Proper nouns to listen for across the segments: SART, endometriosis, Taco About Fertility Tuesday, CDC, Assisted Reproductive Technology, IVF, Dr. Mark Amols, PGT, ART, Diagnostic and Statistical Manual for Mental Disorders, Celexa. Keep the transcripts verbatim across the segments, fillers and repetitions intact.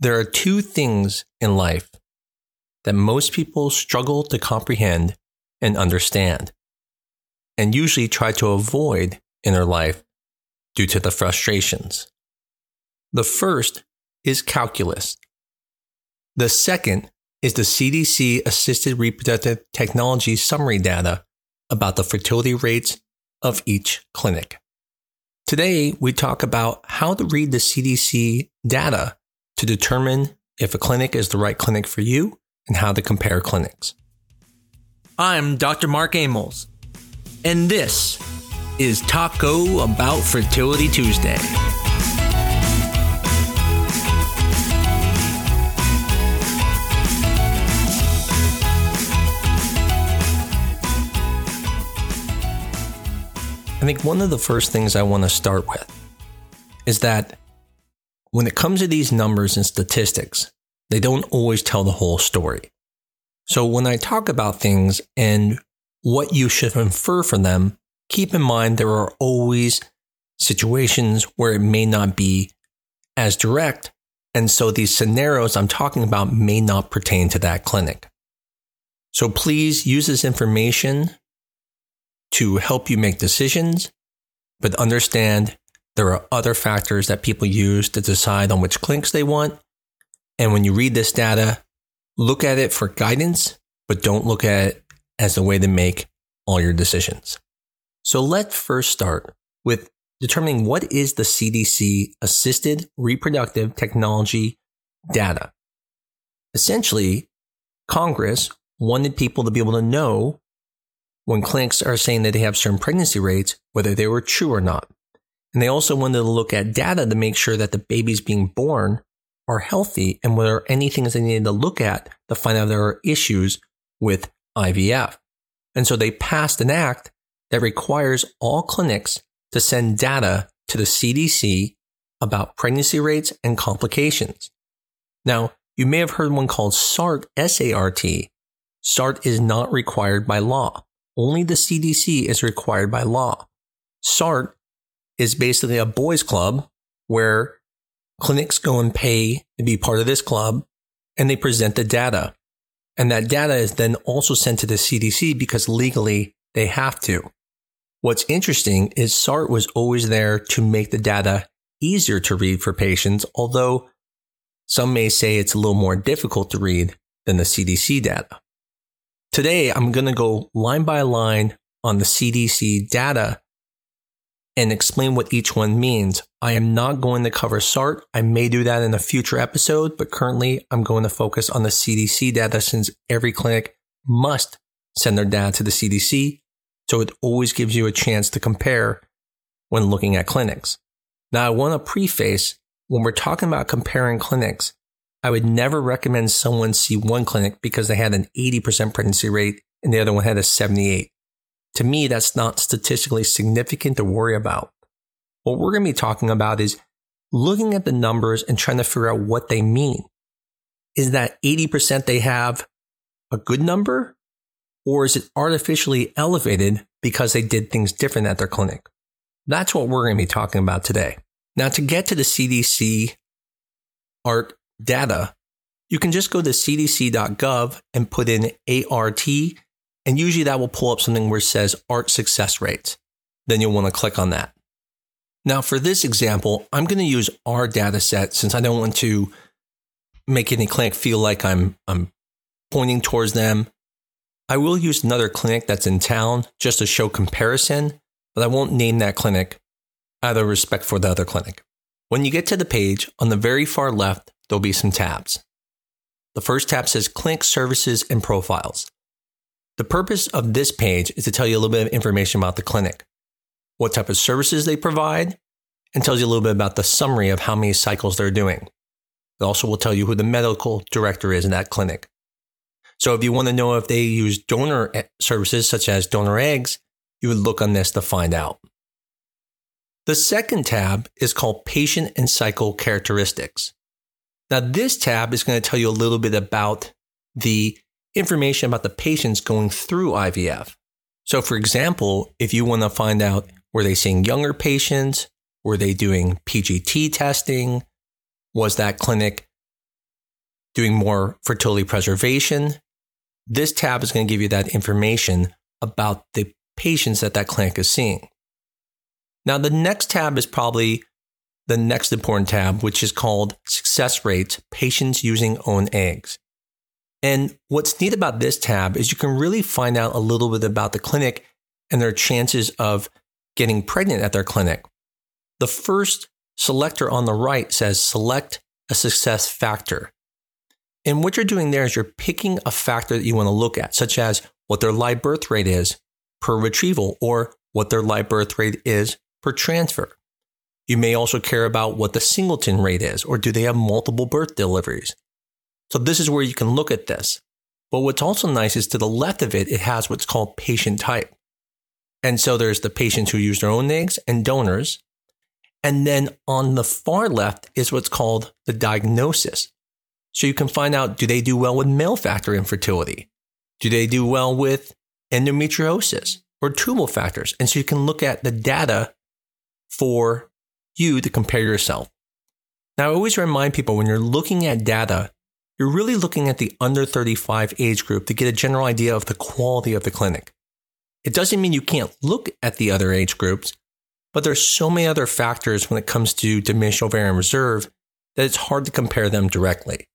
There are two things in life that most people struggle to comprehend and understand, and usually try to avoid in their life due to the frustrations. The first is calculus. The second is the C D C Assisted Reproductive Technology summary data about the fertility rates of each clinic. Today, we talk about how to read the C D C data to determine if a clinic is the right clinic for you and how to compare clinics. I'm Doctor Mark Amols, and this is Taco About Fertility Tuesday. I think one of the first things I want to start with is that when it comes to these numbers and statistics, they don't always tell the whole story. So when I talk about things and what you should infer from them, keep in mind there are always situations where it may not be as direct, and so these scenarios I'm talking about may not pertain to that clinic. So please use this information to help you make decisions, but understand there are other factors that people use to decide on which clinics they want. And when you read this data, look at it for guidance, but don't look at it as the way to make all your decisions. So let's first start with determining what is the C D C Assisted Reproductive Technology data. Essentially, Congress wanted people to be able to know when clinics are saying that they have certain pregnancy rates, whether they were true or not. And they also wanted to look at data to make sure that the babies being born are healthy and whether there are any things they needed to look at to find out if there are issues with I V F. And so they passed an act that requires all clinics to send data to the C D C about pregnancy rates and complications. Now, you may have heard one called SART, S A R T. SART is not required by law. Only the C D C is required by law. SART is basically a boys' club where clinics go and pay to be part of this club, and they present the data. And that data is then also sent to the C D C because legally they have to. What's interesting is SART was always there to make the data easier to read for patients, although some may say it's a little more difficult to read than the C D C data. Today, I'm going to go line by line on the C D C data and explain what each one means. I am not going to cover SART. I may do that in a future episode, but currently I'm going to focus on the C D C data since every clinic must send their data to the C D C, so it always gives you a chance to compare when looking at clinics. Now, I want to preface, when we're talking about comparing clinics, I would never recommend someone see one clinic because they had an eighty percent pregnancy rate and the other one had a seventy-eight percent. To me, that's not statistically significant to worry about. What we're going to be talking about is looking at the numbers and trying to figure out what they mean. Is that eighty percent they have a good number, or is it artificially elevated because they did things different at their clinic? That's what we're going to be talking about today. Now, to get to the C D C A R T data, you can just go to c d c dot gov and put in A R T. And usually that will pull up something where it says A R T success rates. Then you'll want to click on that. Now for this example, I'm going to use our data set since I don't want to make any clinic feel like I'm, I'm pointing towards them. I will use another clinic that's in town just to show comparison, but I won't name that clinic out of respect for the other clinic. When you get to the page, on the very far left, there'll be some tabs. The first tab says Clinic Services and Profiles. The purpose of this page is to tell you a little bit of information about the clinic, what type of services they provide, and tells you a little bit about the summary of how many cycles they're doing. It also will tell you who the medical director is in that clinic. So if you want to know if they use donor services such as donor eggs, you would look on this to find out. The second tab is called Patient and Cycle Characteristics. Now this tab is going to tell you a little bit about the information about the patients going through I V F. So for example, if you want to find out, were they seeing younger patients? Were they doing P G T testing? Was that clinic doing more fertility preservation. This tab is going to give you that information about the patients that that clinic is seeing. Now, the next tab is probably the next important tab, which is called Success Rates, Patients Using Own Eggs. And what's neat about this tab is you can really find out a little bit about the clinic and their chances of getting pregnant at their clinic. The first selector on the right says select a success factor. And what you're doing there is you're picking a factor that you want to look at, such as what their live birth rate is per retrieval or what their live birth rate is per transfer. You may also care about what the singleton rate is, or do they have multiple birth deliveries? So this is where you can look at this. But what's also nice is to the left of it, it has what's called patient type. And so there's the patients who use their own eggs and donors. And then on the far left is what's called the diagnosis. So you can find out, do they do well with male factor infertility? Do they do well with endometriosis or tubal factors? And so you can look at the data for you to compare yourself. Now, I always remind people when you're looking at data, you're really looking at the under thirty-five age group to get a general idea of the quality of the clinic. It doesn't mean you can't look at the other age groups, but there's so many other factors when it comes to diminished ovarian reserve that it's hard to compare them directly.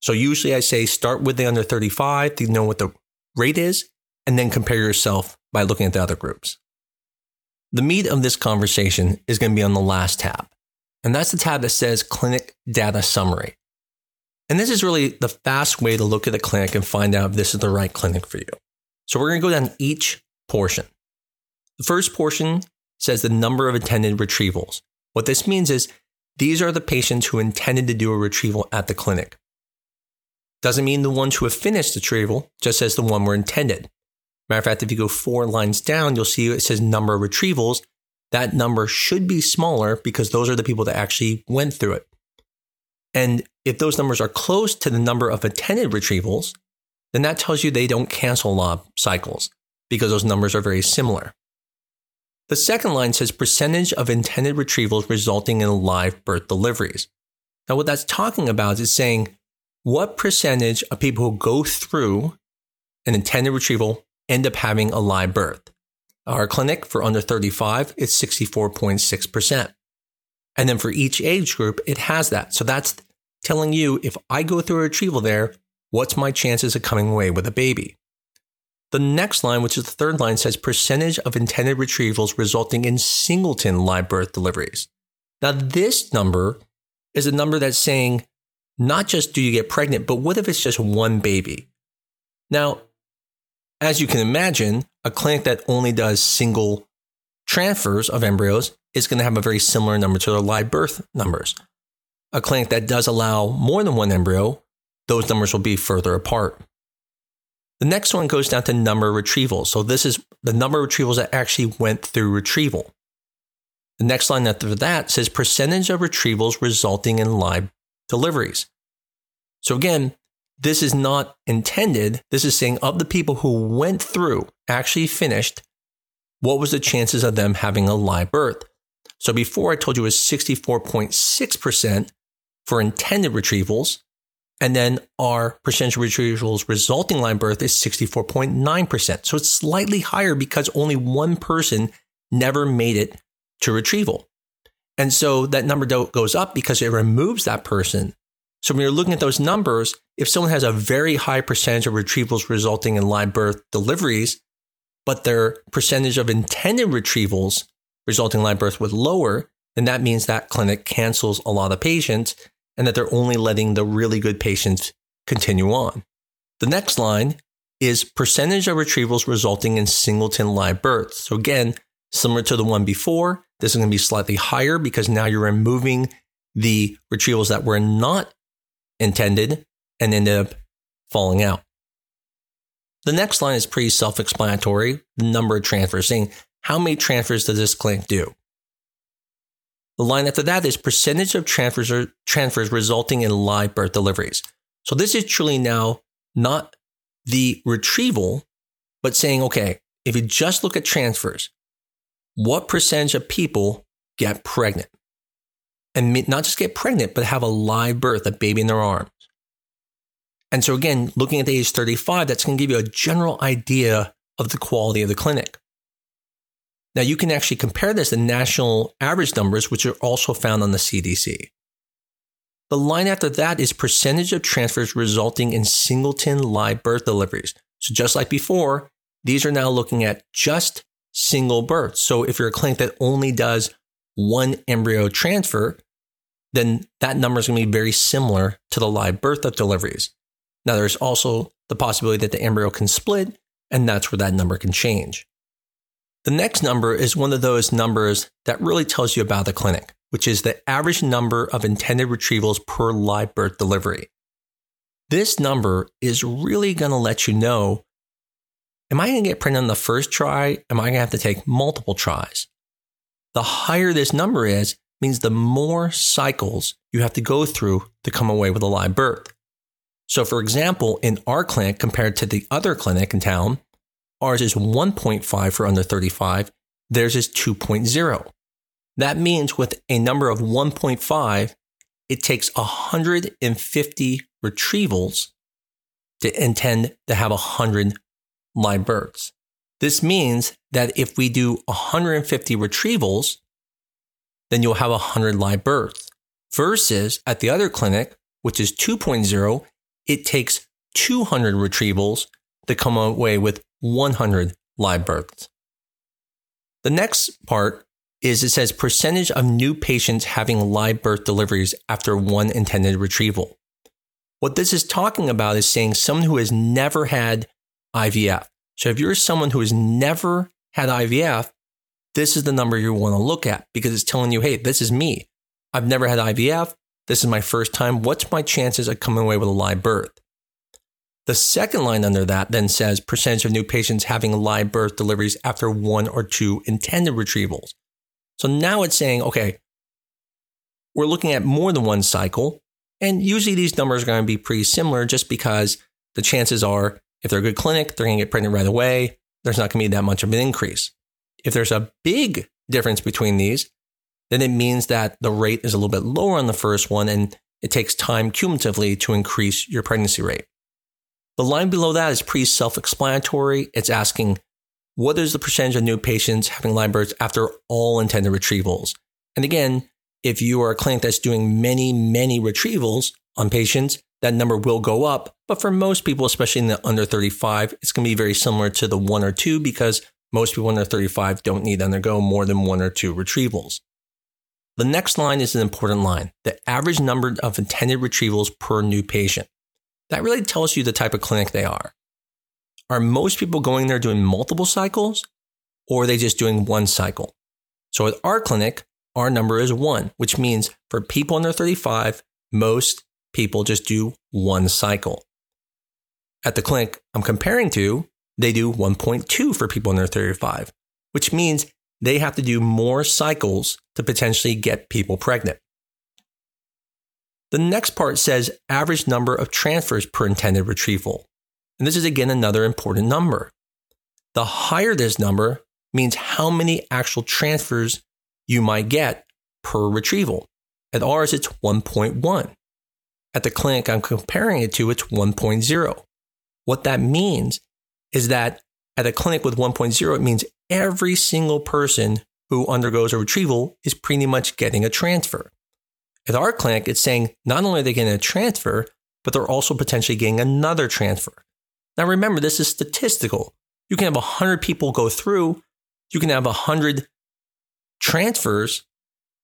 So usually I say start with the under thirty-five to know what the rate is, and then compare yourself by looking at the other groups. The meat of this conversation is going to be on the last tab, and that's the tab that says Clinic Data Summary. And this is really the fast way to look at a clinic and find out if this is the right clinic for you. So we're going to go down each portion. The first portion says the number of intended retrievals. What this means is these are the patients who intended to do a retrieval at the clinic. Doesn't mean the ones who have finished the retrieval, just says the one were intended. Matter of fact, if you go four lines down, you'll see it says number of retrievals. That number should be smaller because those are the people that actually went through it. And if those numbers are close to the number of attended retrievals, then that tells you they don't cancel a lot of cycles because those numbers are very similar. The second line says percentage of intended retrievals resulting in live birth deliveries. Now, what that's talking about is saying what percentage of people who go through an intended retrieval end up having a live birth. Our clinic for under thirty-five, it's sixty-four point six percent. And then for each age group, it has that. So that's telling you, if I go through a retrieval there, what's my chances of coming away with a baby? The next line, which is the third line, says percentage of intended retrievals resulting in singleton live birth deliveries. Now, this number is a number that's saying, not just do you get pregnant, but what if it's just one baby? Now, as you can imagine, a clinic that only does single transfers of embryos is going to have a very similar number to their live birth numbers. A clinic that does allow more than one embryo, those numbers will be further apart. The next one goes down to number of retrievals. So this is the number of retrievals that actually went through retrieval. The next line after that says percentage of retrievals resulting in live deliveries. So again, this is not intended. This is saying of the people who went through, actually finished, what was the chances of them having a live birth? So before I told you it was sixty-four point six percent for intended retrievals, and then our percentage of retrievals resulting live birth is sixty-four point nine percent. So it's slightly higher because only one person never made it to retrieval. And so that number goes up because it removes that person. So when you're looking at those numbers, if someone has a very high percentage of retrievals resulting in live birth deliveries, but their percentage of intended retrievals resulting live birth was lower, then that means that clinic cancels a lot of patients and that they're only letting the really good patients continue on. The next line is percentage of retrievals resulting in singleton live births. So again, similar to the one before, this is going to be slightly higher because now you're removing the retrievals that were not intended and end up falling out. The next line is pretty self-explanatory, the number of transfers, saying how many transfers does this clinic do? The line after that is percentage of transfers or transfers resulting in live birth deliveries. So this is truly now not the retrieval, but saying, okay, if you just look at transfers, what percentage of people get pregnant? And not just get pregnant, but have a live birth, a baby in their arms. And so again, looking at the age thirty-five, that's going to give you a general idea of the quality of the clinic. Now, you can actually compare this to national average numbers, which are also found on the C D C. The line after that is percentage of transfers resulting in singleton live birth deliveries. So just like before, these are now looking at just single births. So if you're a clinic that only does one embryo transfer, then that number is going to be very similar to the live birth of deliveries. Now, there's also the possibility that the embryo can split, and that's where that number can change. The next number is one of those numbers that really tells you about the clinic, which is the average number of intended retrievals per live birth delivery. This number is really going to let you know, am I going to get pregnant on the first try? Am I going to have to take multiple tries? The higher this number is, means the more cycles you have to go through to come away with a live birth. So for example, in our clinic compared to the other clinic in town, ours is one point five for under thirty-five, theirs is two point oh. That means with a number of one point five, it takes one hundred fifty retrievals to intend to have one hundred live births. This means that if we do one hundred fifty retrievals, then you'll have one hundred live births. Versus at the other clinic, which is two point oh, it takes two hundred retrievals to come away with one hundred live births. The next part is it says percentage of new patients having live birth deliveries after one intended retrieval. What this is talking about is saying someone who has never had I V F. So if you're someone who has never had I V F, this is the number you want to look at because it's telling you, hey, this is me. I've never had I V F. This is my first time. What's my chances of coming away with a live birth? The second line under that then says percentage of new patients having live birth deliveries after one or two intended retrievals. So now it's saying, okay, we're looking at more than one cycle. And usually these numbers are going to be pretty similar just because the chances are if they're a good clinic, they're going to get pregnant right away. There's not going to be that much of an increase. If there's a big difference between these, then it means that the rate is a little bit lower on the first one and it takes time cumulatively to increase your pregnancy rate. The line below that is pretty self-explanatory. It's asking, what is the percentage of new patients having live births after all intended retrievals? And again, if you are a clinic that's doing many, many retrievals on patients, that number will go up. But for most people, especially in the under thirty-five, it's going to be very similar to the one or two because most people under thirty-five don't need to undergo more than one or two retrievals. The next line is an important line, the average number of intended retrievals per new patient. That really tells you the type of clinic they are. Are most people going there doing multiple cycles or are they just doing one cycle? So at our clinic, our number is one, which means for people under thirty-five, most people just do one cycle. At the clinic I'm comparing to, they do one point two for people under thirty-five, which means they have to do more cycles to potentially get people pregnant. The next part says average number of transfers per intended retrieval. And this is again another important number. The higher this number means how many actual transfers you might get per retrieval. At ours, it's one point one. At the clinic I'm comparing it to, it's one point oh. What that means is that at a clinic with one point oh, it means every single person who undergoes a retrieval is pretty much getting a transfer. At our clinic, it's saying not only are they getting a transfer, but they're also potentially getting another transfer. Now remember, this is statistical. You can have one hundred people go through, you can have one hundred transfers,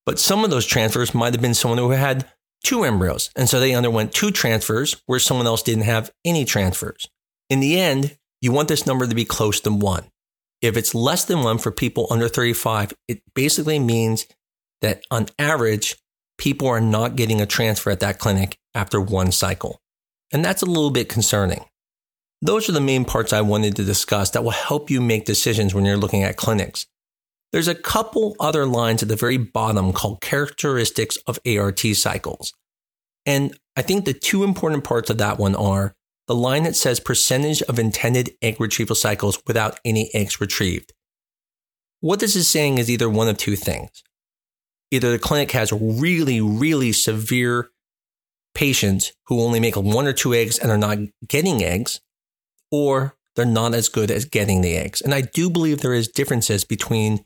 but some of those transfers might have been someone who had two embryos, and so they underwent two transfers where someone else didn't have any transfers. In the end, you want this number to be close to one. If it's less than one for people under thirty-five, it basically means that on average, people are not getting a transfer at that clinic after one cycle. And that's a little bit concerning. Those are the main parts I wanted to discuss that will help you make decisions when you're looking at clinics. There's a couple other lines at the very bottom called characteristics of A R T cycles. And I think the two important parts of that one are the line that says percentage of intended egg retrieval cycles without any eggs retrieved. What this is saying is either one of two things. Either the clinic has really, really severe patients who only make one or two eggs and are not getting eggs, or they're not as good as getting the eggs. And I do believe there is differences between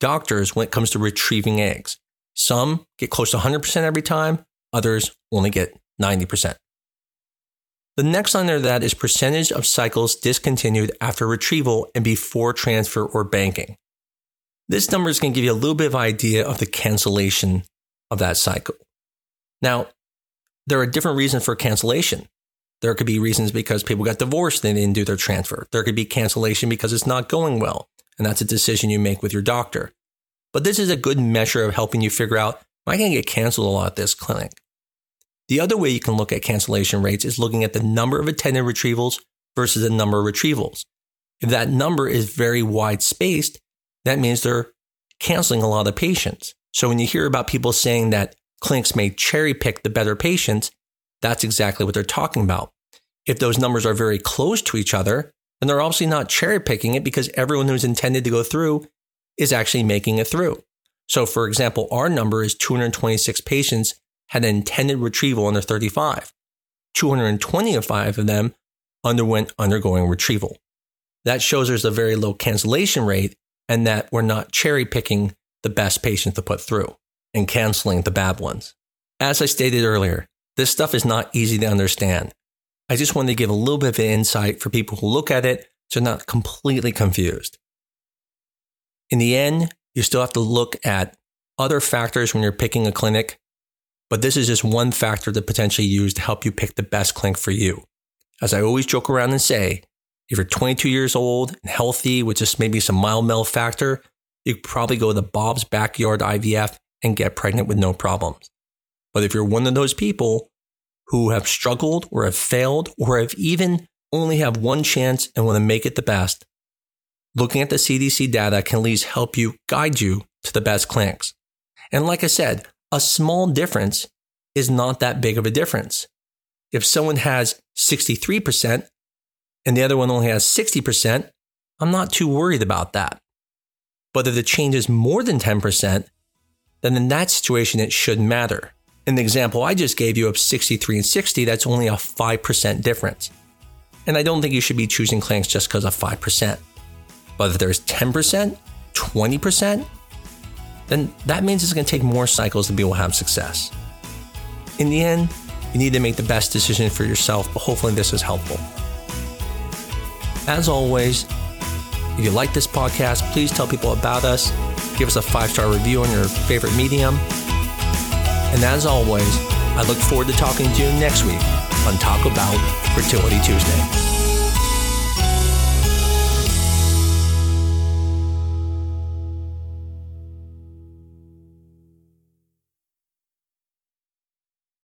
doctors when it comes to retrieving eggs. Some get close to one hundred percent every time. Others only get ninety percent. The next under that is percentage of cycles discontinued after retrieval and before transfer or banking. This number is going to give you a little bit of idea of the cancellation of that cycle. Now, there are different reasons for cancellation. There could be reasons because people got divorced and they didn't do their transfer. There could be cancellation because it's not going well, and that's a decision you make with your doctor. But this is a good measure of helping you figure out, am I going to get canceled a lot at this clinic? The other way you can look at cancellation rates is looking at the number of attended retrievals versus the number of retrievals. If that number is very wide spaced, that means they're canceling a lot of patients. So when you hear about people saying that clinics may cherry pick the better patients, that's exactly what they're talking about. If those numbers are very close to each other, then they're obviously not cherry picking it because everyone who's intended to go through is actually making it through. So for example, our number is two hundred twenty-six patients had an intended retrieval under thirty-five. two hundred twenty-five of them underwent undergoing retrieval. That shows there's a very low cancellation rate and that we're not cherry picking the best patients to put through and canceling the bad ones. As I stated earlier, this stuff is not easy to understand. I just wanted to give a little bit of an insight for people who look at it so they're not completely confused. In the end, you still have to look at other factors when you're picking a clinic, but this is just one factor to potentially use to help you pick the best clinic for you. As I always joke around and say, if you're twenty-two years old and healthy with just maybe some mild malfactor, you could probably go to Bob's Backyard I V F and get pregnant with no problems. But if you're one of those people who have struggled or have failed or have even only have one chance and want to make it the best, looking at the C D C data can at least help you guide you to the best clinics. And like I said, a small difference is not that big of a difference. If someone has sixty-three percent and the other one only has sixty percent, I'm not too worried about that. But if the change is more than ten percent, then in that situation, it should matter. In the example I just gave you of sixty-three and sixty, that's only a five percent difference. And I don't think you should be choosing clinics just because of five percent. But if there's ten percent, twenty percent, then that means it's going to take more cycles to be able to have success. In the end, you need to make the best decision for yourself, but hopefully this is helpful. As always, if you like this podcast, please tell people about us. Give us a five-star review on your favorite medium. And as always, I look forward to talking to you next week on Taco About Fertility Tuesday.